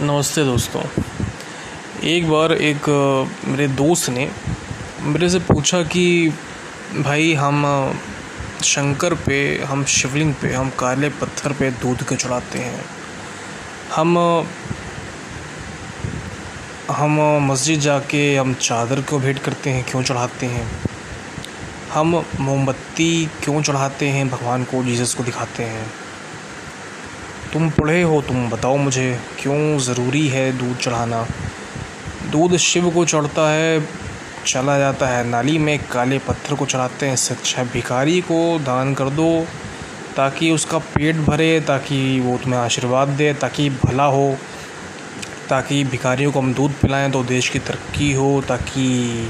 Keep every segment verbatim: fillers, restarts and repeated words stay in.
नमस्ते दोस्तों। एक बार एक मेरे दोस्त ने मेरे से पूछा कि भाई हम शंकर पे, हम शिवलिंग पे, हम काले पत्थर पे दूध क्यों चढ़ाते हैं, हम हम मस्जिद जाके हम चादर को भेंट करते हैं क्यों चढ़ाते हैं, हम मोमबत्ती क्यों चढ़ाते हैं, भगवान को, जीसस को दिखाते हैं। तुम पढ़े हो, तुम बताओ मुझे क्यों ज़रूरी है दूध चढ़ाना। दूध शिव को चढ़ता है, चला जाता है नाली में, काले पत्थर को चढ़ाते हैं। इससे अच्छा भिखारी को दान कर दो ताकि उसका पेट भरे, ताकि वो तुम्हें आशीर्वाद दे, ताकि भला हो, ताकि भिखारियों को हम दूध पिलाएं तो देश की तरक्की हो, ताकि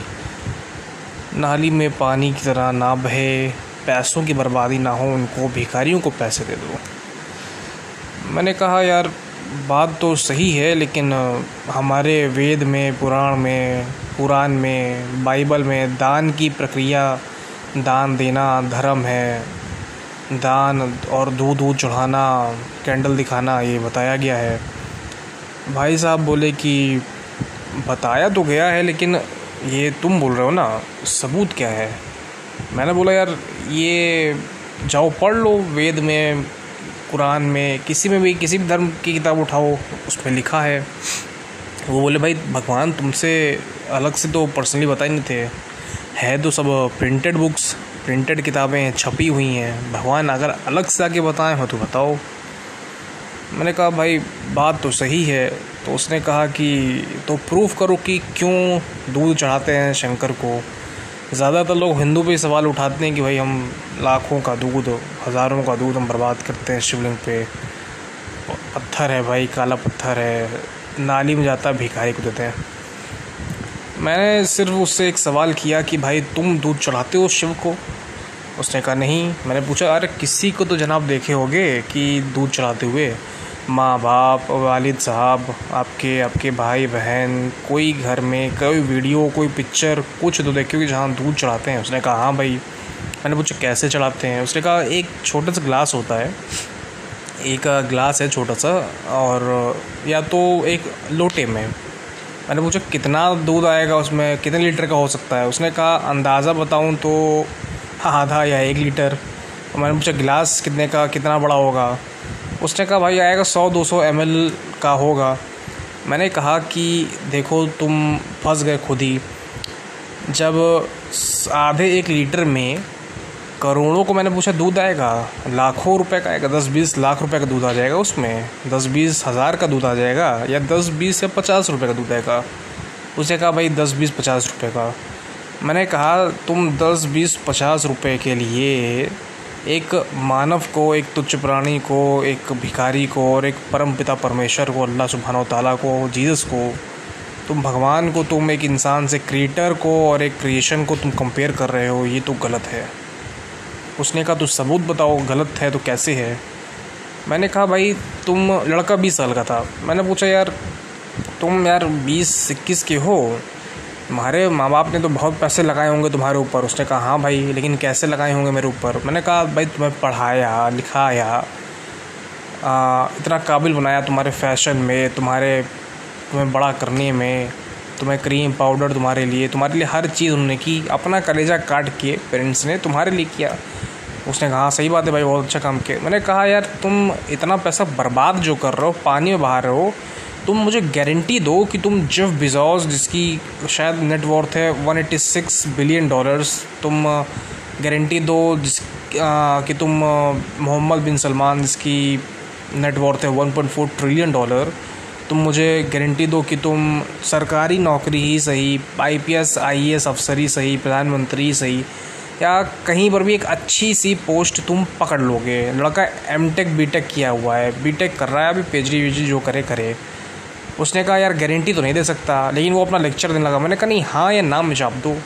नाली में पानी की तरह ना बहे, पैसों की बर्बादी ना हो, उनको भिखारियों को पैसे दे दो। मैंने कहा यार बात तो सही है, लेकिन हमारे वेद में, पुराण में, कुरान में, बाइबल में दान की प्रक्रिया, दान देना धर्म है, दान और दूध दूध चढ़ाना, कैंडल दिखाना, ये बताया गया है। भाई साहब बोले कि बताया तो गया है, लेकिन ये तुम बोल रहे हो ना, सबूत क्या है। मैंने बोला यार ये जाओ पढ़ लो, वेद में, कुरान में, किसी में भी, किसी भी धर्म की किताब उठाओ, उसमें लिखा है। वो बोले भाई भगवान तुमसे अलग से तो पर्सनली बता ही नहीं थे, है तो सब प्रिंटेड बुक्स, प्रिंटेड किताबें छपी हुई हैं, भगवान अगर अलग से आके बताएं हो तो बताओ। मैंने कहा भाई बात तो सही है। तो उसने कहा कि तो प्रूफ करो कि क्यों दूध चढ़ाते हैं शंकर को। ज़्यादातर लोग हिंदू पे सवाल उठाते हैं कि भाई हम लाखों का दूध, हज़ारों का दूध हम बर्बाद करते हैं शिवलिंग पे, पत्थर है भाई, काला पत्थर है, नाली में जाता है, भिखारी को देते हैं। मैंने सिर्फ उससे एक सवाल किया कि भाई तुम दूध चढ़ाते हो शिव को। उसने कहा नहीं। मैंने पूछा अरे किसी को तो जनाब देखे होगे कि दूध चढ़ाते हुए, माँ बाप, वालिद साहब आपके, आपके भाई बहन, कोई घर में कोई वीडियो, कोई पिक्चर, कुछ तो देखिए जहाँ दूध चढ़ाते हैं। उसने कहा हाँ भाई। मैंने पूछा कैसे चढ़ाते हैं। उसने कहा एक छोटा सा ग्लास होता है, एक ग्लास है छोटा सा, और या तो एक लोटे में। मैंने पूछा कितना दूध आएगा उसमें, कितने लीटर का हो सकता है। उसने कहा अंदाज़ा बताऊँ तो आधा या एक लीटर। मैंने पूछा गिलास कितने का, कितना बड़ा होगा। उसने कहा भाई आएगा सौ दो सौ एम एल का होगा। मैंने कहा कि देखो तुम फंस गए खुद ही, जब आधे एक लीटर में करोड़ों को, मैंने पूछा दूध आएगा, लाखों रुपए का आएगा, दस बीस लाख रुपए का दूध आ जाएगा उसमें, दस बीस हज़ार का दूध आ जाएगा, या दस बीस या पचास रुपए का दूध आएगा। उसने कहा भाई दस बीस पचास रुपए का। मैंने कहा तुम दस बीस पचास रुपए के लिए एक मानव को, एक तुच्छ प्राणी को, एक भिखारी को, और एक परम पिता परमेश्वर को, अल्लाह सुब्हानो तआला को, जीसस को, तुम भगवान को, तुम एक इंसान से क्रिएटर को और एक क्रिएशन को तुम कंपेयर कर रहे हो, ये तो गलत है। उसने कहा तो सबूत बताओ गलत है तो कैसे है। मैंने कहा भाई तुम, लड़का बीस साल का था, मैंने पूछा यार तुम यार बीस इक्कीस के हो, तुम्हारे माँ बाप ने तो बहुत पैसे लगाए होंगे तुम्हारे ऊपर। उसने कहा हाँ भाई, लेकिन कैसे लगाए होंगे मेरे ऊपर। मैंने कहा भाई तुम्हें पढ़ाया, लिखाया, आ, इतना काबिल बनाया, तुम्हारे फैशन में, तुम्हारे तुम्हें बड़ा करने में, तुम्हें क्रीम पाउडर, तुम्हारे लिए तुम्हारे लिए हर चीज़ उन्होंने की, अपना कलेजा काट के पेरेंट्स ने तुम्हारे लिए किया। उसने कहा सही बात है भाई, बहुत अच्छा काम किया। मैंने कहा यार तुम इतना पैसा बर्बाद जो कर रहे हो, पानी में बहा रहे हो, तुम मुझे गारंटी दो कि तुम जेफ बेजोस, जिसकी शायद नेटवर्थ है एक सौ छियासी बिलियन डॉलर्स, तुम गारंटी दो जिस आ, कि तुम मोहम्मद बिन सलमान, जिसकी नेटवर्थ है एक पॉइंट चार ट्रिलियन डॉलर, तुम मुझे गारंटी दो कि तुम सरकारी नौकरी ही सही, आईपीएस, आईएएस अफसर ही सही, प्रधानमंत्री ही सही, या कहीं पर भी एक अच्छी सी पोस्ट तुम पकड़ लोगे। लड़का एमटेक बीटेक किया हुआ है, बीटेक कर रहा है अभी, पीएचडी वीएचडी जो करे करे। उसने कहा यार गारंटी तो नहीं दे सकता, लेकिन वो अपना लेक्चर देने लगा। मैंने कहा नहीं, हाँ या नाम मिजाब दो,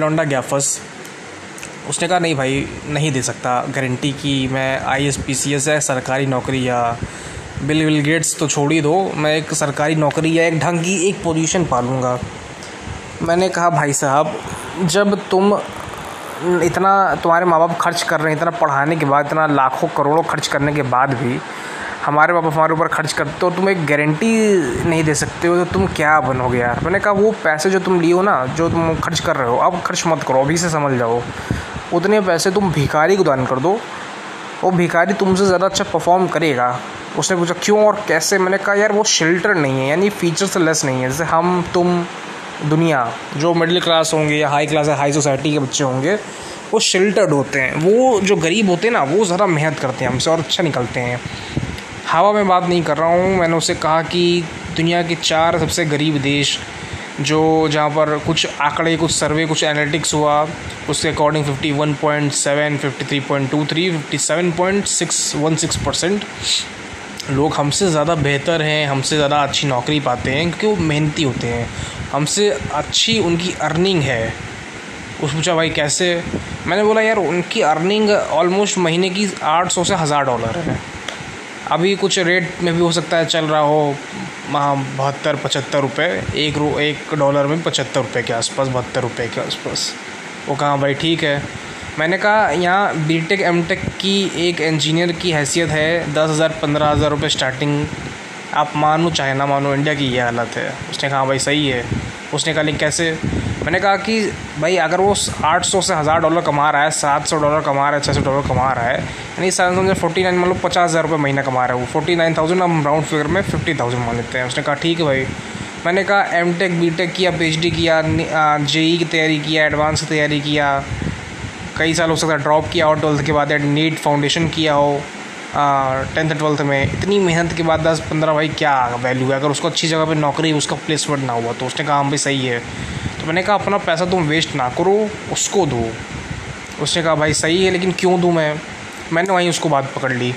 लौंडा गैफस। उसने कहा नहीं भाई नहीं दे सकता गारंटी की, मैं I S P C S या सरकारी नौकरी या बिल बिल गेट्स तो छोड़ ही दो, मैं एक सरकारी नौकरी या एक ढंग की एक पोजीशन पालूंगा। मैंने कहा भाई साहब जब तुम इतना, तुम्हारे माँ बाप खर्च कर रहे हैं, इतना पढ़ाने के बाद, इतना लाखों करोड़ों खर्च करने के बाद भी हमारे बाप हमारे ऊपर खर्च करते हो, तुम एक गारंटी नहीं दे सकते हो तो तुम क्या बनोगे यार। मैंने कहा वो पैसे जो तुम लिए हो ना, जो तुम खर्च कर रहे हो, अब खर्च मत करो, अभी से समझ जाओ। उतने पैसे तुम भिखारी को दान कर दो, वो भिखारी तुमसे ज़्यादा अच्छा परफॉर्म करेगा। उसने पूछा क्यों और कैसे। मैंने कहा यार वो शेल्टर नहीं है, यानी फीचर से लेस नहीं है। जैसे हम तुम दुनिया, जो मिडिल क्लास होंगे या हाई क्लास या हाई सोसाइटी के बच्चे होंगे, वो शेल्टर्ड होते हैं। वो जो गरीब होते हैं ना, वो ज़्यादा मेहनत करते हैं हमसे और अच्छा निकलते हैं। हवा में बात नहीं कर रहा हूँ। मैंने उसे कहा कि दुनिया के चार सबसे गरीब देश, जो जहाँ पर कुछ आंकड़े, कुछ सर्वे, कुछ एनालिटिक्स हुआ, उसके अकॉर्डिंग इक्यावन पॉइंट सात, तिरेपन पॉइंट दो तीन, सत्तावन पॉइंट छह एक छह परसेंट लोग हमसे ज़्यादा बेहतर हैं, हमसे ज़्यादा अच्छी नौकरी पाते हैं, क्योंकि वो मेहनती होते हैं, हमसे अच्छी उनकी अर्निंग है। उस पूछा भाई कैसे। मैंने बोला यार उनकी अर्निंग ऑलमोस्ट महीने की आठ सौ से हज़ार डॉलर है। अभी कुछ रेट में भी हो सकता है चल रहा हो बहत्तर पचहत्तर रुपये, एक रो एक डॉलर में पचहत्तर रुपये के आसपास, बहत्तर रुपये के आसपास। वो कहा भाई ठीक है। मैंने कहा यहाँ बी टेक एम टेक की एक इंजीनियर की हैसियत है दस हज़ार पंद्रह हज़ार रुपये स्टार्टिंग, आप मानो चाहे ना मानो, इंडिया की ये हालत है। उसने कहा भाई सही है। उसने कहा लेकिन कैसे। मैंने कहा कि भाई अगर वो आठ सौ से हज़ार डॉलर कमा रहा है, सात सौ डॉलर कमा रहा है, छः सौ डॉलर कमा रहा है, यानी सात सौ फोर्टी नाइन, मतलब पचास हज़ार रुपये महीना कमा रहा है वो, फोर्टी नाइन थाउजेंड, हम राउंड फिगर में फिफ्टी थाउजेंड मान लेते हैं। उसने कहा ठीक है भाई। मैंने कहा एम टेक बी टेक किया, पी एच डी किया, जेई की तैयारी किया, एडवांस की तैयारी किया, कई साल हो सकता है ड्रॉप किया और ट्वेल्थ के बाद नीट फाउंडेशन किया हो टेंथ ट्वेल्थ में, इतनी मेहनत के बाद दस पंद्रह भाई क्या वैल्यू है अगर उसको अच्छी जगह पे नौकरी, उसका प्लेसमेंट ना हुआ तो। उसने कहा हम भी सही है। तो मैंने कहा अपना पैसा तुम वेस्ट ना करो, उसको दो। उसने कहा भाई सही है लेकिन क्यों दूँ मैं। मैंने वहीं उसको बात पकड़ ली।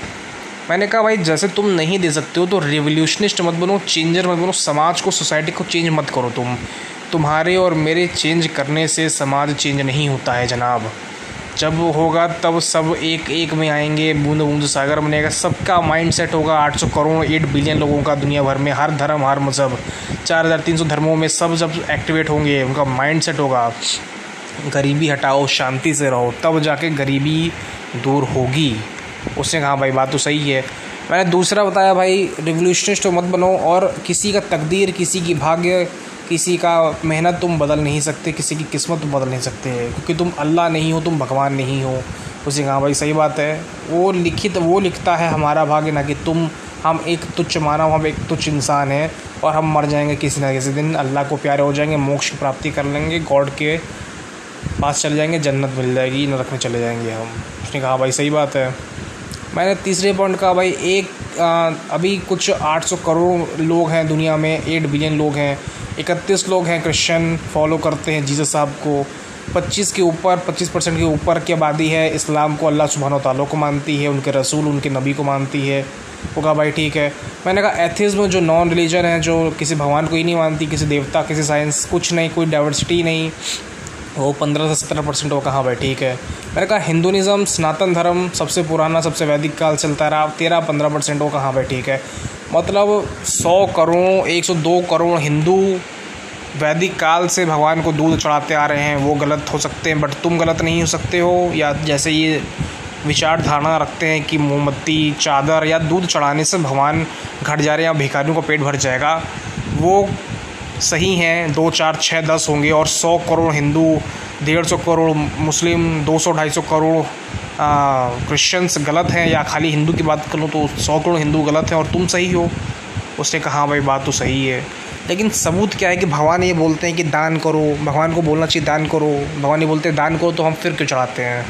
मैंने कहा भाई जैसे तुम नहीं दे सकते हो तो रिवोल्यूशनिस्ट मत बनो, चेंजर मत बनो, समाज को, सोसाइटी को चेंज मत करो तुम। तुम्हारे और मेरे चेंज करने से समाज चेंज नहीं होता है जनाब। जब होगा तब सब एक एक में आएंगे, बूंद बूंद सागर बनेगा, सबका माइंडसेट होगा। आठ सौ करोड़ आठ बिलियन लोगों का दुनिया भर में, हर धर्म हर मज़हब, चार हज़ार तीन सौ धर्मों में सब जब एक्टिवेट होंगे, उनका माइंडसेट होगा गरीबी हटाओ, शांति से रहो, तब जाके गरीबी दूर होगी। उसने कहा भाई बात तो सही है। मैंने दूसरा बताया भाई रिवोल्यूशनिस्ट तो मत बनो, और किसी का तकदीर, किसी की भाग्य, किसी का मेहनत तुम बदल नहीं सकते, किसी की किस्मत तुम बदल नहीं सकते, क्योंकि तुम अल्लाह नहीं हो, तुम भगवान नहीं हो। उसने कहा भाई सही बात है। वो लिखित वो लिखता है हमारा भाग्य, ना कि तुम। हम एक तुच्छ मानव, हम एक तुच्छ इंसान हैं, और हम मर जाएंगे किसी ना किसी दिन, अल्लाह को प्यारे हो जाएंगे, मोक्ष की प्राप्ति कर लेंगे, गॉड के पास चले जाएंगे, जन्नत मिल जाएगी, नरक में चले जाएंगे हम। उसने कहा भाई सही बात है। मैंने तीसरे पॉइंट कहा भाई एक आ, अभी कुछ आठ सौ करोड़ लोग हैं दुनिया में, आठ बिलियन लोग हैं, इकतीस लोग हैं क्रिश्चियन फॉलो करते हैं जीसस साहब को, पच्चीस के ऊपर पच्चीस परसेंट के ऊपर की आबादी है इस्लाम को, अल्लाह सुभान व तआला को मानती है, उनके रसूल उनके नबी को मानती है। वो कहा भाई ठीक है। मैंने कहा एथिज्म जो नॉन रिलीजन है, जो किसी भगवान को ही नहीं मानती, किसी देवता, किसी साइंस, कुछ नहीं, कोई डाइवर्सिटी नहीं, वो पंद्रह से सत्रह परसेंट वो कहा भाई ठीक है। मैंने कहा हिंदुनिज़म सनातन धर्म सबसे पुराना, सबसे वैदिक काल चलता रहा, तेरह पंद्रह परसेंट वो कहा भाई ठीक है। मतलब सौ करोड़ एक सौ दो करोड़ हिंदू वैदिक काल से भगवान को दूध चढ़ाते आ रहे हैं, वो गलत हो सकते हैं, बट तुम गलत नहीं हो सकते हो। या जैसे ये विचारधारणा रखते हैं कि मोमबत्ती, चादर या दूध चढ़ाने से भगवान घट जा रहे हैं, भिखारियों का पेट भर जाएगा, वो सही हैं, दो चार छः दस होंगे, और सौ करोड़ हिंदू, डेढ़ सौ करोड़ मुस्लिम, दो सौ ढाई सौ करोड़ क्रिश्चियंस गलत हैं। या खाली हिंदू की बात करूँ तो सौ करोड़ हिंदू गलत हैं और तुम सही हो। उसने कहा भाई बात तो सही है, लेकिन सबूत क्या है कि भगवान ये बोलते हैं कि दान करो, भगवान को बोलना चाहिए दान करो, भगवान ये बोलते हैं दान करो, तो हम फिर क्यों चढ़ाते हैं।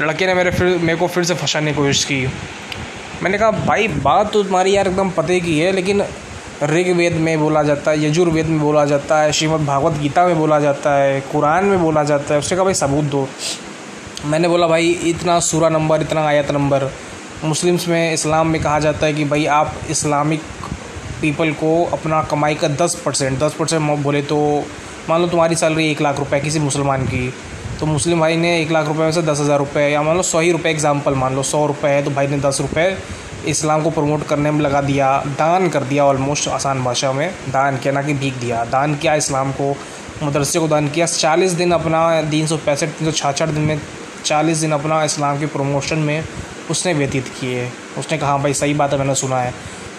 लड़के ने मेरे फिर मेरे को फिर से फंसाने की कोशिश की। मैंने कहा भाई बात तो तुम्हारी यार एकदम पते की है, लेकिन ऋग्वेद में बोला जाता है, यजुर्वेद में बोला जाता है, श्रीमद् भागवत गीता में बोला जाता है, कुरान में बोला जाता है। उसने कहा भाई सबूत दो। मैंने बोला भाई इतना सूरा नंबर, इतना आयत नंबर, मुस्लिम्स में, इस्लाम में कहा जाता है कि भाई आप इस्लामिक पीपल को अपना कमाई का दस परसेंट, दस परसेंट बोले तो मान लो तुम्हारी सैलरी एक लाख रुपए किसी मुसलमान की, तो मुस्लिम भाई ने एक लाख रुपए में से दस हज़ार रुपये, या मान लो सौ ही रुपये, एग्जाम्पल मान लो सौ रुपये है, तो भाई ने दस रुपये इस्लाम को प्रमोट करने में लगा दिया, दान कर दिया, ऑलमोस्ट आसान भाषा में दान किया, ना कि भीख दिया, दान किया, इस्लाम को, मदरसे को दान किया। चालीस दिन अपना तीन सौ पैंसठ तीन सौ छियासठ दिन में चालीस दिन अपना इस्लाम के प्रमोशन में उसने व्यतीत किए। उसने कहा भाई सही बात है, मैंने सुना है।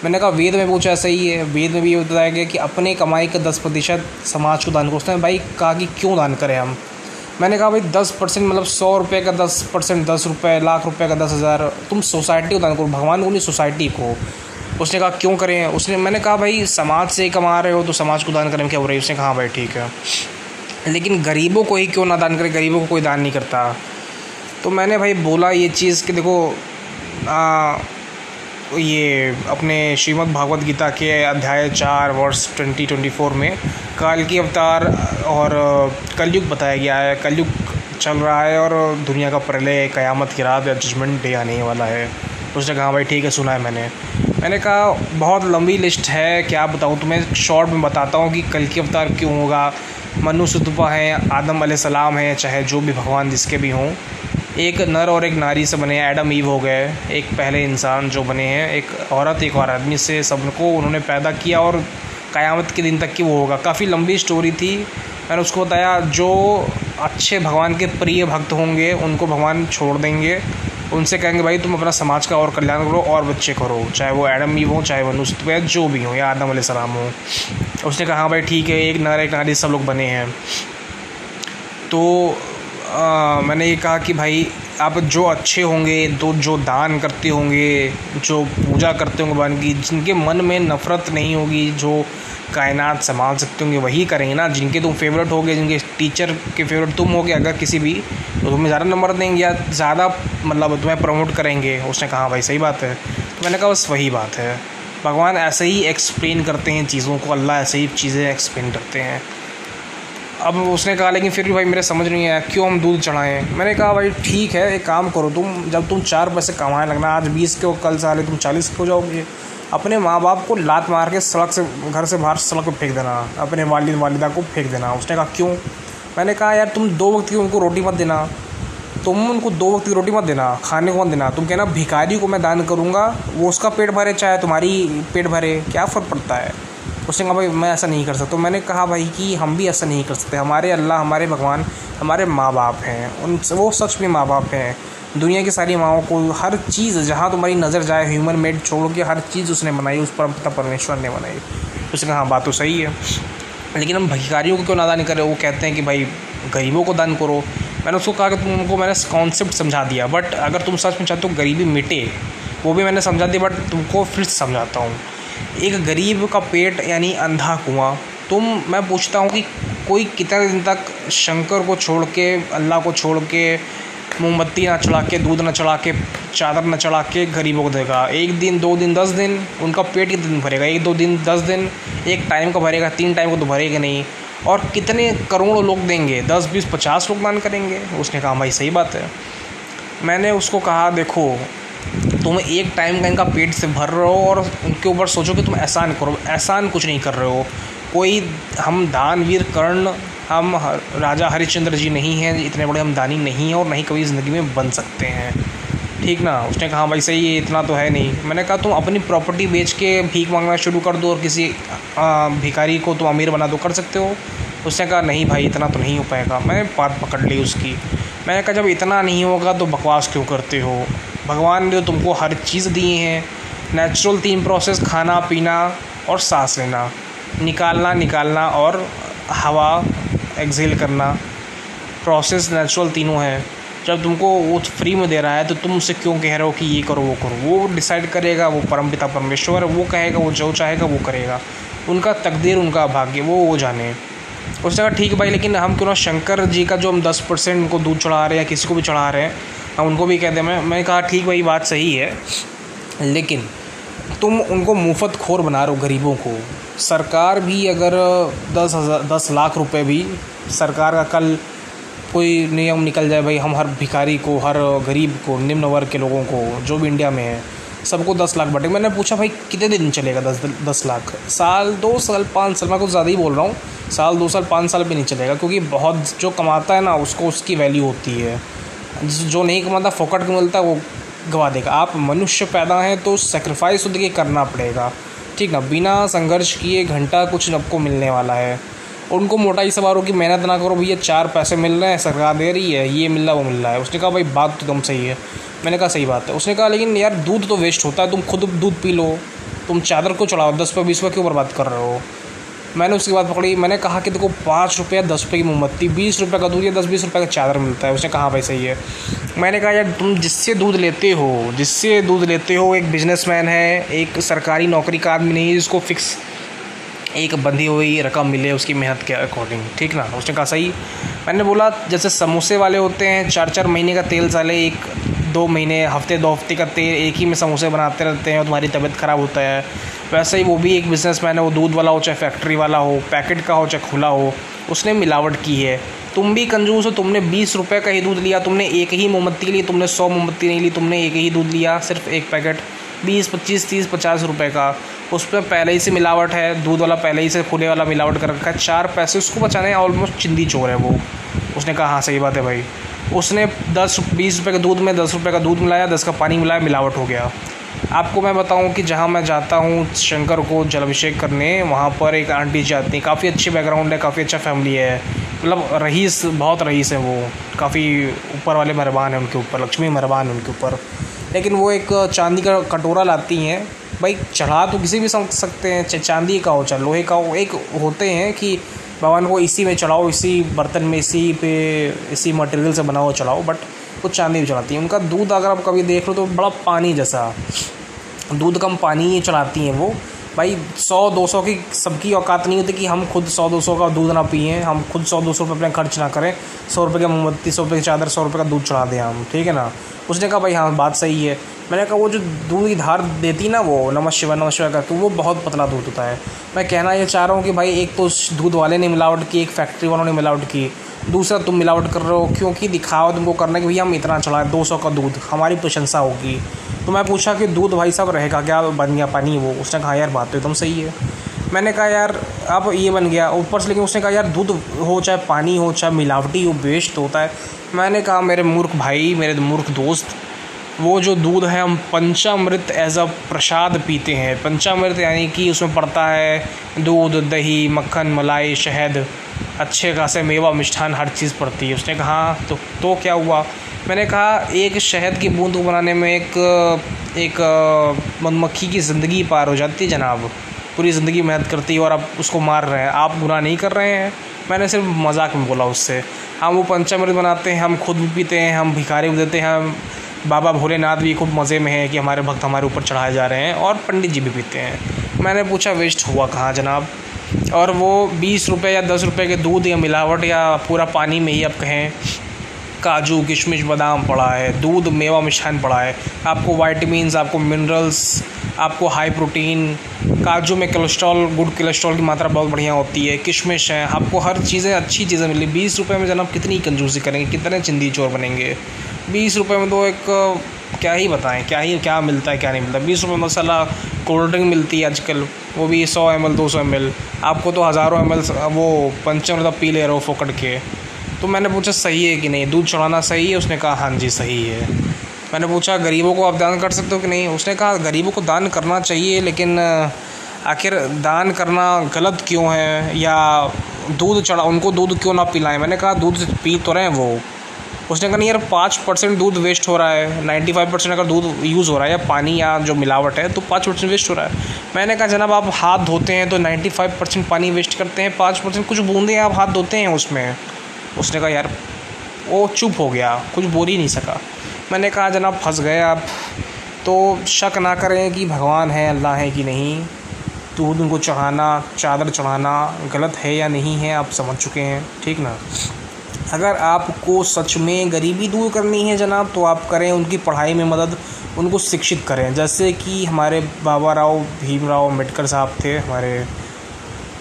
मैंने कहा वेद में पूछा सही है, वेद में भी ये बताया गया कि अपने कमाई का दस प्रतिशत समाज को दान करो। उसने भाई कहा कि क्यों दान करें हम। मैंने कहा भाई दस परसेंट मतलब सौ रुपये का दस परसेंट, दस रुपये लाख रुपये का दस हज़ार, तुम सोसाइटी को दान करो, भगवान को नहीं सोसाइटी को। उसने कहा क्यों करें उसने। मैंने कहा भाई समाज से कमा रहे हो तो समाज को दान करें क्या हो रही है। उसने कहा भाई ठीक है, लेकिन गरीबों को ही क्यों ना दान करें, गरीबों को कोई दान नहीं करता। तो मैंने भाई बोला ये चीज़ कि देखो आ, ये अपने श्रीमद् भागवत गीता के अध्याय चार वर्ष ट्वेंटी ट्वेंटी फोर में काल की अवतार और कलयुग बताया गया है। कलयुग चल रहा है और दुनिया का प्रलय, कयामत की रात या जजमेंट डे आने वाला है। उसने कहा भाई ठीक है, सुना है मैंने। मैंने कहा बहुत लंबी लिस्ट है, क्या बताऊँ तुम्हें, शॉर्ट में बताता हूँ कि कल की अवतार क्यों होगा। मनु सतुपा हैं, आदम अलैहिस्सलाम हैं, चाहे जो भी भगवान जिसके भी हों, एक नर और एक नारी से बने, एडम ईव हो गए, एक पहले इंसान जो बने हैं, एक औरत एक और आदमी से सबको उन्होंने पैदा किया और क़यामत के दिन तक की वो होगा। काफ़ी लंबी स्टोरी थी। मैंने उसको बताया जो अच्छे भगवान के प्रिय भक्त होंगे उनको भगवान छोड़ देंगे, उनसे कहेंगे भाई तुम अपना समाज का और कल्याण करो और बच्चे करो, चाहे वो एडम ईव हो, चाहे मनु सतुपा जो भी हो, या आदम अलैहिस्सलाम हो। उसने कहा भाई ठीक है, एक नर एक नारी सब लोग बने हैं। तो आ, मैंने ये कहा कि भाई आप जो अच्छे होंगे, तो जो दान करते होंगे, जो पूजा करते होंगे भगवान की, जिनके मन में नफ़रत नहीं होगी, जो कायनात संभाल सकते होंगे वही करेंगे ना। जिनके तुम फेवरेट होगे, जिनके टीचर के फेवरेट तुम होगे अगर किसी भी, तो तुम्हें ज़्यादा नंबर देंगे या ज़्यादा मतलब तुम्हें प्रमोट करेंगे। उसने कहा भाई सही बात है। तो मैंने कहा बस वही बात है, भगवान ऐसे ही एक्सप्लेन करते हैं चीज़ों को, अल्लाह ऐसे ही चीज़ें एक्सप्लेन करते हैं। अब उसने कहा लेकिन फिर भी भाई मेरे समझ नहीं आया क्यों हम दूध चढ़ाएं। मैंने कहा भाई ठीक है, एक काम करो तुम, जब तुम चार पैसे कमाएं लगना, आज बीस के हो, कल साले तुम चालीस के हो जाओगे। अपने माँ बाप को लात मार के सड़क से, घर से बाहर सड़क पर फेंक देना, अपने वालिद वालिदा को फेंक देना। उसने कहा क्यों। मैंने कहा यार तुम दो वक्त की उनको रोटी मत देना, तुम उनको दो वक्त की रोटी मत देना, खाने को मत देना। तुम कहना भिखारी को मैं दान करूँगा, वो उसका पेट भरे चाहे तुम्हारी पेट भरे, क्या फ़र्क पड़ता है। उसने कहा भाई मैं ऐसा नहीं कर सकता। तो मैंने कहा भाई कि हम भी ऐसा नहीं कर सकते, हमारे अल्लाह, हमारे भगवान, हमारे माँ बाप हैं, उन वो सच में माँ बाप हैं। दुनिया की सारी माँओं को हर चीज़ जहाँ तुम्हारी नज़र जाए ह्यूमन मेड छोड़ के हर चीज़ उसने बनाई, उस पर परमेश्वर ने बनाई। उसने कहा हाँ बात तो सही है, लेकिन हम भिखारियों को क्यों ना दान करें। वो कहते हैं कि भाई गरीबों को दान करो। मैंने उसको कहा कि तुमको मैंने कॉन्सेप्ट समझा दिया, बट अगर तुम सच में चाहते हो गरीबी मिटे, वो भी मैंने समझा दिया, बट तुमको फिर समझाता हूँ। एक गरीब का पेट यानी अंधा कुआं, तुम मैं पूछता हूँ कि कोई कितने दिन तक शंकर को छोड़ के, अल्लाह को छोड़ के, मोमबत्ती ना चढ़ा के, दूध ना चढ़ा के, चादर ना चढ़ा के गरीबों को देगा। एक दिन, दो दिन, दस दिन, उनका पेट कितने दिन भरेगा, एक दो दिन, दस दिन, एक टाइम का भरेगा, तीन टाइम को तो भरेगा नहीं। और कितने करोड़ों लोग देंगे, दस बीस पचास लोग दान करेंगे। उसने कहा भाई सही बात है। मैंने उसको कहा देखो तुम एक टाइम का इनका पेट से भर रहे हो और उनके ऊपर सोचो कि तुम एहसान करो, एहसान कुछ नहीं कर रहे हो। कोई हम दानवीर कर्ण, हम राजा हरिश्चंद्र जी नहीं हैं, इतने बड़े हम दानी नहीं हैं और नहीं कभी ज़िंदगी में बन सकते हैं, ठीक ना। उसने कहा भाई सही है, इतना तो है नहीं। मैंने कहा तुम अपनी प्रॉपर्टी बेच के भीख मांगना शुरू कर दो और किसी भिखारी को तुम अमीर बना दो, कर सकते हो। उसने कहा नहीं भाई इतना तो नहीं हो पाएगा। मैंने बात पकड़ ली उसकी। मैंने कहा जब इतना नहीं होगा तो बकवास क्यों करते हो, भगवान ने तुमको हर चीज़ दी हैं। नेचुरल तीन प्रोसेस, खाना पीना और सांस लेना, निकालना निकालना और हवा एक्सहेल करना, प्रोसेस नेचुरल तीनों हैं। जब तुमको वो फ्री में दे रहा है तो तुम उससे क्यों कह रहे हो कि ये करो वो करो। वो डिसाइड करेगा, वो परमपिता परमेश्वर, वो कहेगा, वो जो चाहेगा वो करेगा, उनका तकदीर, उनका भाग्य, वो वो जाने। उसने कहा ठीक है भाई, लेकिन हम क्यों ना शंकर जी का जो हम दस परसेंट उनको दूध चढ़ा रहे हैं या किसी को भी चढ़ा रहे हैं हम उनको भी कहते हैं। मैं मैंने कहा ठीक भाई बात सही है, लेकिन तुम उनको मुफ्त खोर बना रहे हो गरीबों को। सरकार भी अगर दस हज़ार दस लाख रुपए भी सरकार का कल कोई नियम निकल जाए भाई हम हर भिखारी को, हर गरीब को, निम्न वर्ग के लोगों को जो भी इंडिया में है सबको दस लाख बटे। मैंने पूछा भाई कितने दिन चलेगा दस दस लाख, साल दो साल पाँच साल, मैं कुछ ज़्यादा ही बोल रहा हूँ, साल दो साल पाँच साल भी नहीं चलेगा, क्योंकि बहुत जो कमाता है ना उसको उसकी वैल्यू होती है, जो नहीं कमाता फोकट को मिलता वो गवा देगा। आप मनुष्य पैदा हैं तो सेक्रीफाइस खुद के करना पड़ेगा, ठीक ना। बिना संघर्ष किए घंटा कुछ आपको मिलने वाला है, उनको मोटाई सवारों की मेहनत ना करो, भैया चार पैसे मिल रहे हैं, सरकार दे रही है, ये मिल रहा वो मिल रहा है। उसने कहा भाई बात तो तुम सही है। मैंने कहा सही बात है। उसने कहा लेकिन यार दूध तो वेस्ट होता है, तुम खुद दूध पी लो, तुम चादर को चढ़ाओ, दस रुपये बीस रुपये क्यों बर्बाद कर रहे हो। मैंने उसकी बात पकड़ी, मैंने कहा कि देखो पाँच रुपया दस रुपये की मोमबत्ती, बीस रुपये का दूध या दस बीस रुपये का चादर मिलता है। उसने कहा भाई सही है। मैंने कहा यार तुम जिससे दूध लेते हो जिससे दूध लेते हो एक बिजनेसमैन है, एक सरकारी नौकरी का आदमी नहीं जिसको फिक्स एक बंधी हुई रकम मिले उसकी मेहनत के अकॉर्डिंग, ठीक ना। उसने कहा सही। मैंने बोला जैसे समोसे वाले होते हैं चार चार महीने का तेल साले, एक दो महीने हफ्ते दो हफ्ते का तेल एक ही में समोसे बनाते रहते हैं और तुम्हारी तबीयत ख़राब होता है, वैसे ही वो भी एक बिजनेसमैन है, वो दूध वाला हो चाहे फैक्ट्री वाला हो, पैकेट का हो चाहे खुला हो, उसने मिलावट की है। तुम भी कंजूस हो, तुमने बीस रुपये का ही दूध लिया, तुमने एक ही मोमबत्ती ली, तुमने सौ मोमबत्ती नहीं ली, तुमने एक ही दूध लिया सिर्फ एक पैकेट बीस पच्चीस तीस पचास रुपए का, उसमें पहले ही से मिलावट है, दूध वाला पहले ही से खुले वाला मिलावट कर रखा है, चार पैसे उसको बचाने ऑलमोस्ट चिंदी चोर है वो। उसने कहा हाँ सही बात है भाई। उसने दस बीस रुपए के दूध में दस रुपए का दूध मिलाया, दस का पानी मिलाया, मिलावट हो गया। आपको मैं बताऊं कि जहां मैं जाता हूं शंकर को जलाभिषेक करने, वहां पर एक आंटी जी आती है, काफ़ी अच्छी बैकग्राउंड है, काफ़ी अच्छा फैमिली है, मतलब रईस बहुत रईस है वो, काफ़ी ऊपर वाले मेहरबान है उनके ऊपर, लक्ष्मी मेहरबान है उनके ऊपर। लेकिन वो एक चांदी का कटोरा लाती हैं, भाई चढ़ा तो किसी भी समझ सकते हैं, चाहे चांदी का हो चाहे लोहे का हो, एक होते हैं कि भगवान को इसी में चढ़ाओ, इसी बर्तन में, इसी पे, इसी मटेरियल से बनाओ चढ़ाओ, बट वो चांदी भी चढ़ाती हैं। उनका दूध अगर आप कभी देख लो तो बड़ा पानी जैसा दूध, कम पानी चढ़ाती हैं वो। भाई सौ दो सौ की सबकी औकात नहीं होती कि हम खुद सौ दो सौ का दूध ना पिएँ, हम खुद सौ दो सौ रुपये अपने खर्च ना करें, सौ रुपये की मोमबत्ती, सौ रुपये की चादर, सौ रुपये का दूध चढ़ा दें हम, ठीक है ना। उसने कहा भाई हाँ बात सही है। मैंने कहा वो जो दूध की धार देती ना वो नमः शिवाय नमः शिवाय करके, वो बहुत पतला दूध होता है। मैं कहना ये चाह रहा हूँ कि भाई एक तो उस दूध वाले ने मिलावट की, एक फैक्ट्री वालों ने मिलावट की, दूसरा तुम मिलावट कर रहे हो क्योंकि दिखाओ तुमको करना है कि भैया हम इतना चढ़ाए दो सौ का दूध, हमारी प्रशंसा होगी। तो मैं पूछा कि दूध भाई साहब रहेगा क्या, बन गया पानी वो। उसने कहा यार बात तो एकदम सही है। मैंने कहा यार अब ये बन गया ऊपर से, लेकिन उसने कहा यार दूध हो चाहे पानी हो चाहे मिलावटी हो वेस्ट होता है। मैंने कहा मेरे मूर्ख भाई, मेरे मूर्ख दोस्त, वो जो दूध है हम पंचामृत एज अ प्रसाद पीते हैं। पंचामृत यानी कि उसमें पड़ता है दूध, दही, मक्खन, मलाई, शहद, अच्छे खासे मेवा मिष्ठान हर चीज़ पड़ती है। उसने कहा तो तो क्या हुआ। मैंने कहा एक शहद की बूंद को बनाने में एक एक मधुमक्खी की ज़िंदगी पार हो जाती है जनाब, पूरी ज़िंदगी मेहनत करती है और आप उसको मार रहे हैं, आप गुनाह नहीं कर रहे हैं। मैंने सिर्फ मजाक में बोला उससे। हम वो पंचामृत बनाते हैं, हम खुद भी पीते हैं, हम भिखारी भी देते हैं, हम बाबा भोलेनाथ भी खूब मज़े में है कि हमारे भक्त हमारे ऊपर चढ़ाए जा रहे हैं, और पंडित जी भी पीते हैं। मैंने पूछा वेस्ट हुआ कहाँ जनाब। और वो बीस रुपये या दस रुपये के दूध या मिलावट या पूरा पानी में ही आप कहें काजू किशमिश बादाम पड़ा है, दूध मेवा मिश्रण पड़ा है, आपको वाइटमिन्स, आपको मिनरल्स, आपको हाई प्रोटीन, काजू में कोलेस्ट्रॉल, गुड कोलेस्ट्रॉल की मात्रा बहुत बढ़िया होती है, किशमिश है, आपको हर चीज़ें अच्छी चीज़ें मिली। बीस रुपये में जनाब कितनी कंजूसी करेंगे, कितने चिंदी चोर बनेंगे। बीस रुपये में तो एक क्या ही बताएं, क्या ही क्या मिलता है क्या नहीं मिलता। बीस रुपये में मसाला कोल्ड ड्रिंक मिलती है आजकल, वो भी सौ एम एल दो सौ एम एल आपको तो हज़ारों एम एल वो पंचमृत पी ले रहे हो फोकट के। तो मैंने पूछा सही है कि नहीं, दूध चढ़ाना सही है। उसने कहा हाँ जी सही है। मैंने पूछा गरीबों को आप दान कर सकते हो कि नहीं। उसने कहा गरीबों को दान करना चाहिए, लेकिन आखिर दान करना गलत क्यों है, या दूध चढ़ा उनको दूध क्यों ना पिलाएं। मैंने कहा दूध पी तो रहे हैं वो। उसने कहा नहीं यार पाँच परसेंट दूध वेस्ट हो रहा है, नाइन्टी फाइव परसेंट अगर दूध यूज़ हो रहा है या पानी या जो मिलावट है तो पाँच परसेंट वेस्ट हो रहा है। मैंने कहा जनाब आप हाथ धोते हैं तो नाइन्टी फाइव परसेंट पानी वेस्ट करते हैं, पाँच परसेंट कुछ बूंदें आप हाथ धोते हैं उसमें। उसने कहा यार वो चुप हो गया, कुछ बोल ही नहीं सका। मैंने कहा जनाब फंस गए आप, तो शक ना करें कि भगवान है अल्लाह है कि नहीं, दूध उनको चढ़ाना चादर चढ़ाना गलत है या नहीं है आप समझ चुके हैं, ठीक ना। अगर आपको सच में गरीबी दूर करनी है जनाब तो आप करें, उनकी पढ़ाई में मदद, उनको शिक्षित करें, जैसे कि हमारे बाबा राव भीमराव अम्बेडकर साहब थे, हमारे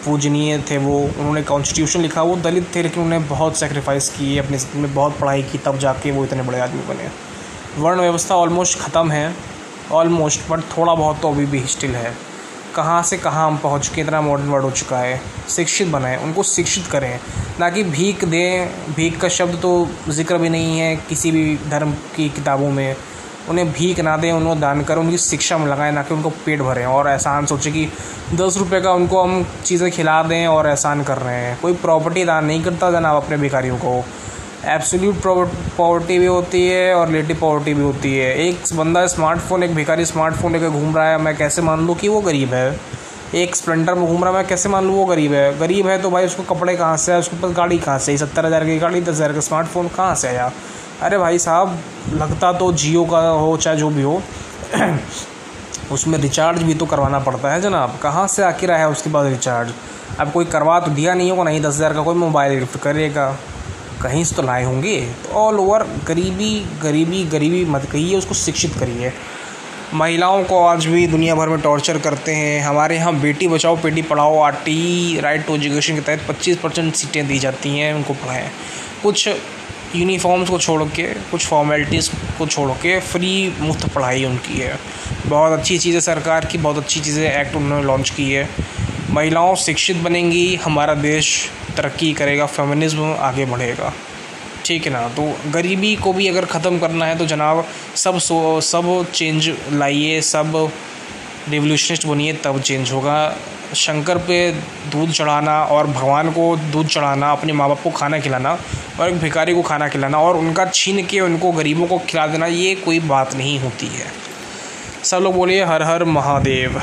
पूजनीय थे वो। उन्होंने कॉन्स्टिट्यूशन लिखा, वो दलित थे लेकिन उन्होंने बहुत सेक्रीफाइस की अपने जिंदगी में, बहुत पढ़ाई की, तब जाके वो इतने बड़े आदमी बने। वर्ण व्यवस्था ऑलमोस्ट ख़त्म है, ऑलमोस्ट बट थोड़ा बहुत तो अभी भी स्टिल है। कहाँ से कहाँ हम पहुँच के इतना मॉडर्न वर्ड हो चुका है। शिक्षित बनाएं, उनको शिक्षित करें, ना कि भीख दें। भीख का शब्द तो जिक्र भी नहीं है किसी भी धर्म की किताबों में, उन्हें भीख ना दें, उन्हें दान करें, उनकी शिक्षा में लगाएं, ना कि उनको पेट भरें और एहसान सोचें कि दस रुपये का उनको हम चीज़ें खिला दें और एहसान कर रहे हैं। कोई प्रॉपर्टी दान नहीं करता जनाब अपने भिखारियों को। एब्सोल्यूट पॉवर्टी भी होती है और रिलेटिव पॉवर्टी भी होती है। एक बंदा स्मार्टफोन, एक भिखारी स्मार्टफोन लेकर घूम रहा है, मैं कैसे मान लूँ कि वो गरीब है। एक स्प्लेंडर में घूम रहा है, मैं कैसे मान लूँ वो गरीब है। गरीब है तो भाई उसको कपड़े कहाँ से है, उसके पास गाड़ी कहाँ से है, सत्तर हज़ार की गाड़ी, दस हज़ार का स्मार्टफोन कहाँ से आया। अरे भाई साहब, लगता तो जियो का हो चाहे जो भी हो, उसमें रिचार्ज भी तो करवाना पड़ता है जनाब। कहाँ से आखिर आया उसके पास रिचार्ज? अब कोई करवा तो दिया नहीं होगा, नहीं दस हज़ार का कोई मोबाइल गिफ्ट करेगा, कहीं से तो लाए होंगे। तो ऑल ओवर गरीबी गरीबी गरीबी मत कहिए, उसको शिक्षित करिए। महिलाओं को आज भी दुनिया भर में टॉर्चर करते हैं। हमारे यहाँ बेटी बचाओ बेटी पढ़ाओ R T right to education के तहत पच्चीस परसेंट सीटें दी जाती हैं, उनको पढ़ाएं। कुछ यूनिफॉर्म्स को छोड़ के, कुछ फॉर्मेलिटीज़ को छोड़ के फ्री मुफ्त पढ़ाई उनकी है। बहुत अच्छी चीज़ है, सरकार की बहुत अच्छी चीज़ें एक्ट उन्होंने लॉन्च की है। महिलाओं शिक्षित बनेंगी, हमारा देश तरक्की करेगा, फेमिनिज्म आगे बढ़ेगा, ठीक है ना। तो गरीबी को भी अगर ख़त्म करना है तो जनाब सब सो, सब चेंज लाइए, सब रिवोल्यूशनिस्ट बनिए, तब चेंज होगा। शंकर पे दूध चढ़ाना और भगवान को दूध चढ़ाना, अपने माँ बाप को खाना खिलाना और एक भिखारी को खाना खिलाना और उनका छीन के उनको गरीबों को खिला देना, ये कोई बात नहीं होती है। सब लोग बोलिए हर हर महादेव।